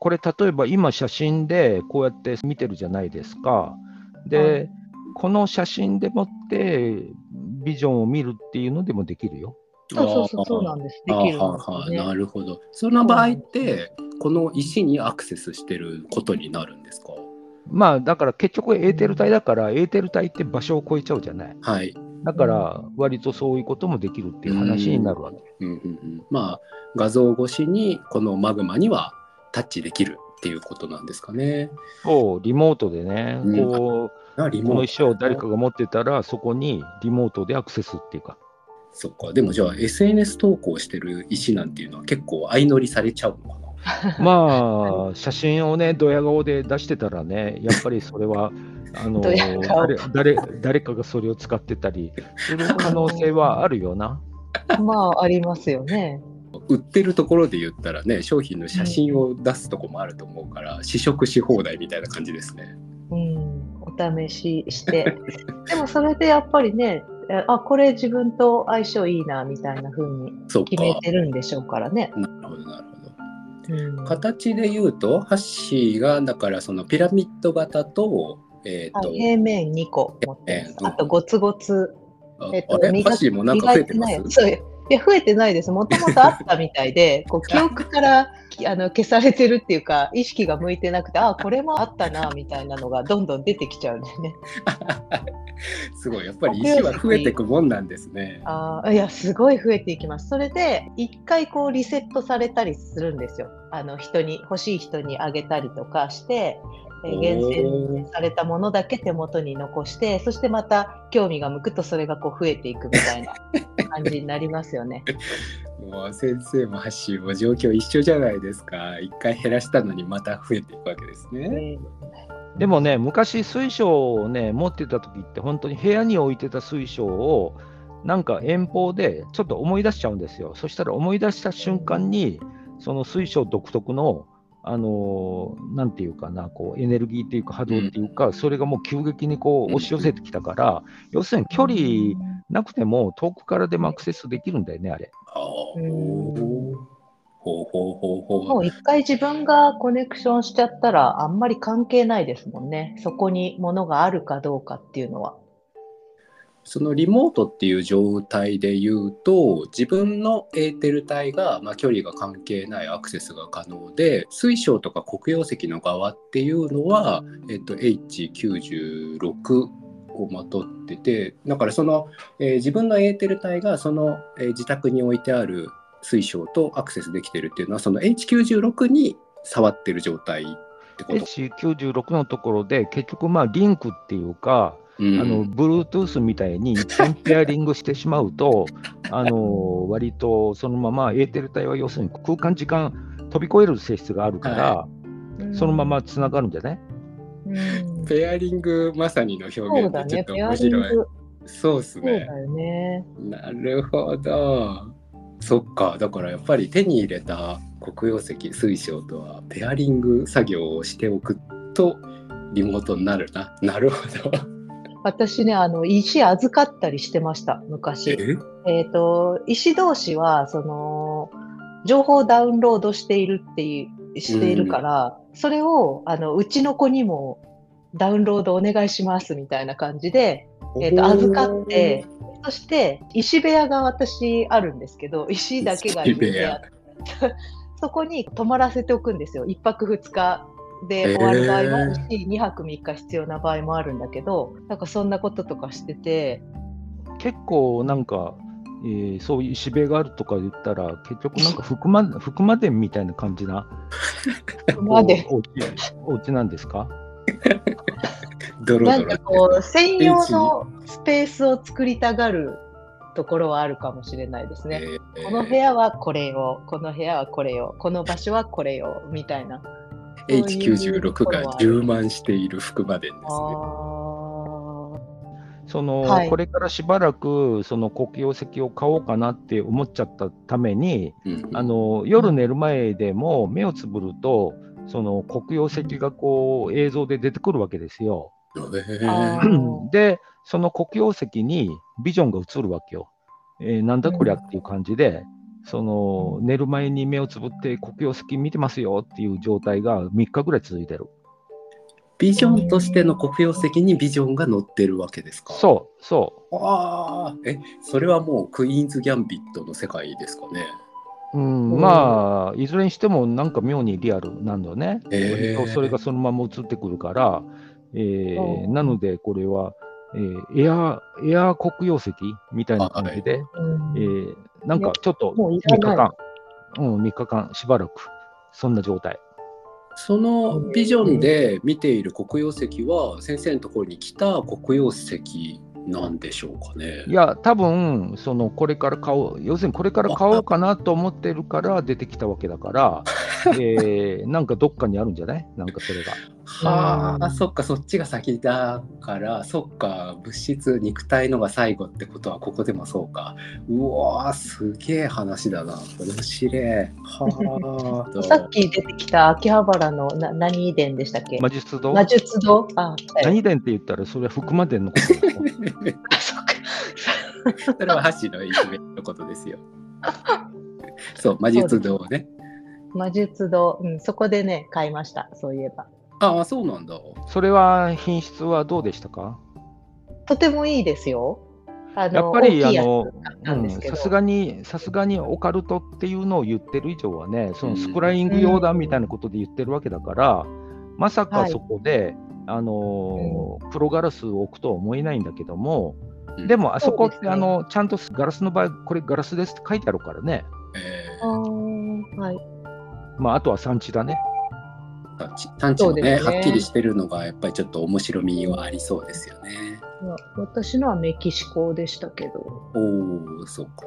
これ例えば今写真でこうやって見てるじゃないですか。で、はい、この写真でもってビジョンを見るっていうのでもできるよ。そうなんです。できるんですね。なるほど。その場合ってこの石にアクセスしてることになるんですか？まあだから結局エーテル体だから、エーテル体って場所を超えちゃうじゃない。はい。だから割とそういうこともできるっていう話になるわけ。まあ画像越しにこのマグマにはタッチできるっていうことなんですかね。そう、リモートでね。こうこの石を誰かが持ってたらそこにリモートでアクセスっていうか。そっか。でもじゃあ SNS 投稿してる石なんていうのは結構相乗りされちゃうのかな。まあ写真をねドヤ顔で出してたらね、やっぱりそれは誰かがそれを使ってたりする可能性はあるよな。まあありますよね。売ってるところで言ったらね、商品の写真を出すとこもあると思うから、試食し放題みたいな感じですね。お試ししてでもそれでやっぱりね、あ、これ自分と相性いいなみたいな風に決めてるんでしょうからね。なるほどなるほど。形で言うとハッシーがだからそのピラミッド型と、平面2個持ってます。あとゴツゴツ。ハッシーもなんか増えてます。そうよ。いや増えてないです。もともとあったみたいで、こう記憶から消されてるっていうか、意識が向いてなくて、あ、これもあったなみたいなのがどんどん出てきちゃうんでね。すごい、やっぱり石は増えていくもんなんですね。ああ、いやすごい増えていきます。それで一回こうリセットされたりするんですよ。人に欲しい人にあげたりとかして。厳選されたものだけ手元に残して、そしてまた興味が向くとそれがこう増えていくみたいな感じになりますよね。もう先生もハッシーも状況一緒じゃないですか。一回減らしたのにまた増えていくわけですね。でもね、昔水晶をね持ってた時って本当に部屋に置いてた水晶をなんか遠方でちょっと思い出しちゃうんですよ。そしたら思い出した瞬間にその水晶独特のなんていうかな、こうエネルギーっていうか波動っていうか、それがもう急激にこう押し寄せてきたから、要するに距離なくても遠くからでもアクセスできるんだよね、あれ。もう一回自分がコネクションしちゃったらあんまり関係ないですもんね、そこに物があるかどうかっていうのは。そのリモートっていう状態で言うと、自分のエーテル体が、まあ、距離が関係ないアクセスが可能で、水晶とか黒曜石の側っていうのは、H96 をまとってて、だからその、自分のエーテル体がその、自宅に置いてある水晶とアクセスできてるっていうのは、その H96 に触ってる状態ってこと。H96 のところで結局まあリンクっていうか、Bluetooth みたいにペアリングしてしまうと割とそのままエーテル体は要するに空間時間飛び越える性質があるから、そのままつながるんじゃない？ペアリングまさにの表現がちょっと面白い。そうですね。なるほど。そっか、だからやっぱり手に入れた黒曜石水晶とはペアリング作業をしておくとリモートになるな。なるほど。私ね、石預かったりしてました、昔。石同士は、その、情報をダウンロードしているから、それを、うちの子にもダウンロードお願いします、みたいな感じで、預かって、そして、石部屋が私あるんですけど、石だけが石部屋。そこに泊まらせておくんですよ、1泊2日。で終わる場合もあるし、2泊3日必要な場合もあるんだけど、なんかそんなこととかしてて、結構なんか、そういう石塀があるとか言ったら結局なんか福間殿みたいな感じなお家なんですか？なんかこう専用のスペースを作りたがるところはあるかもしれないですね。この部屋はこれよ、この部屋はこれよ、この場所はこれよみたいな。H96 が充満している福間殿ですね。これからしばらくその黒曜石を買おうかなって思っちゃったために、夜寝る前でも目をつぶるとその黒曜石がこう映像で出てくるわけですよ。でその黒曜石にビジョンが映るわけよ。なんだこりゃっていう感じで、その寝る前に目をつぶって黒曜石見てますよっていう状態が3日ぐらい続いてる。ビジョンとしての黒曜石にビジョンが載ってるわけですか。そうそう。ああ、それはもうクイーンズ・ギャンビットの世界ですかね。うん、まあいずれにしてもなんか妙にリアルなんだよね。それがそのまま映ってくるから、なのでこれは、エア黒曜石みたいな感じで、なんかちょっと3日間しばらくそんな状態。そのビジョンで見ている黒曜石は先生のところに来た黒曜石なんでしょうかね。いや多分そのこれから買おう、要するにこれから買おうかなと思ってるから出てきたわけだから、なんかどっかにあるんじゃない、なんかそれが。はあ、そっか、そっちが先だから。そっか、物質肉体のが最後ってことはここでもそうか。うわー、すげえ話だな、面白い。はあさっき出てきた秋葉原の何遺伝でしたっけ。魔術堂。あ、何遺伝って言ったらそれは福間伝のことそれは箸のいじめのことですよ。そう、魔術堂ね。魔術堂、うん、そこでね買いました、そういえば。ああ、そうなんだ。それは品質はどうでしたか。とてもいいですよ。やっぱりさすがにオカルトっていうのを言ってる以上はね、そのスクライング用だみたいなことで言ってるわけだから、まさかそこで、黒ガラスを置くとは思えないんだけども、でもあそこって、ちゃんとガラスの場合、これガラスですって書いてあるからね。はい。まああとは産地だね。探知もね、はっきりしてるのがやっぱりちょっと面白みはありそうですよね。私のはメキシコでしたけど。おお、そうか。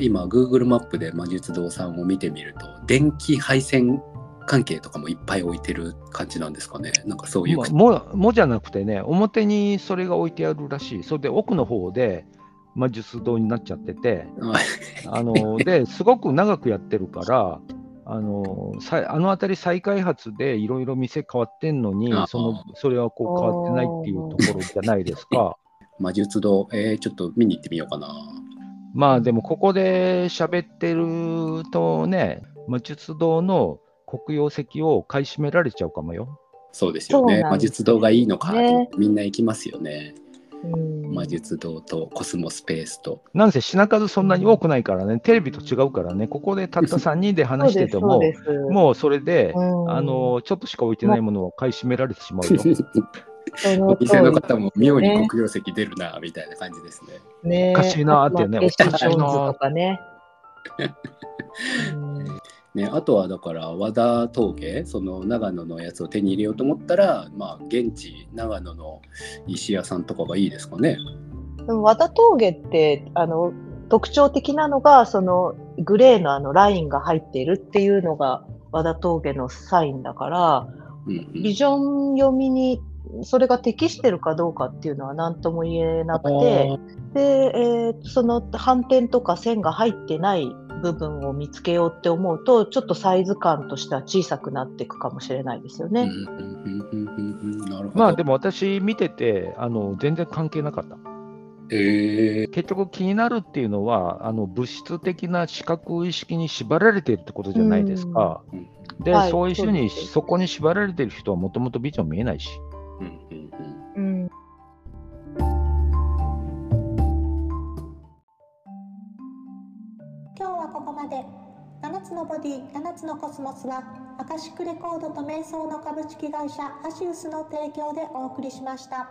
今 Google マップで魔術堂さんを見てみると、電気配線関係とかもいっぱい置いてる感じなんですかね。なんかそういうこと。もじゃなくてね、表にそれが置いてあるらしい。それで奥の方で魔術堂になっちゃってて、ですごく長くやってるから。あの辺り再開発でいろいろ店変わってんのに、それはこう変わってないっていうところじゃないですか。魔術堂、ちょっと見に行ってみようかな。まあでもここで喋ってるとね、魔術堂の黒曜石を買い占められちゃうかもよ。そうですよね。魔術堂がいいのか、みんな行きますよね。魔術堂とコスモスペースと。なんせ品数そんなに多くないからね、テレビと違うからね、ここでたった3人で話してても、もうそれで、ちょっとしか置いてないものを買い占められてしまうよ。お店の方も妙に黒曜石出るなみたいな感じですね。おかしいなーってね、おかしいなー。ね、あとはだから和田峠、その長野のやつを手に入れようと思ったら、まあ現地長野の石屋さんとかがいいですかね。でも和田峠って特徴的なのが、そのグレーのラインが入っているっていうのが和田峠のサインだから、ビジョン読みにそれが適してるかどうかっていうのは何とも言えなくて、で、その斑点とか線が入ってない部分を見つけようって思うと、ちょっとサイズ感としては小さくなっていくかもしれないですよね。まあでも私見てて全然関係なかった。結局気になるっていうのは物質的な視覚意識に縛られているってことじゃないですか。で、そういう人にそこに縛られている人はもともとビジョン見えないし。7つのボディ、7つのコスモスはアカシックレコードと瞑想の株式会社アシウスの提供でお送りしました。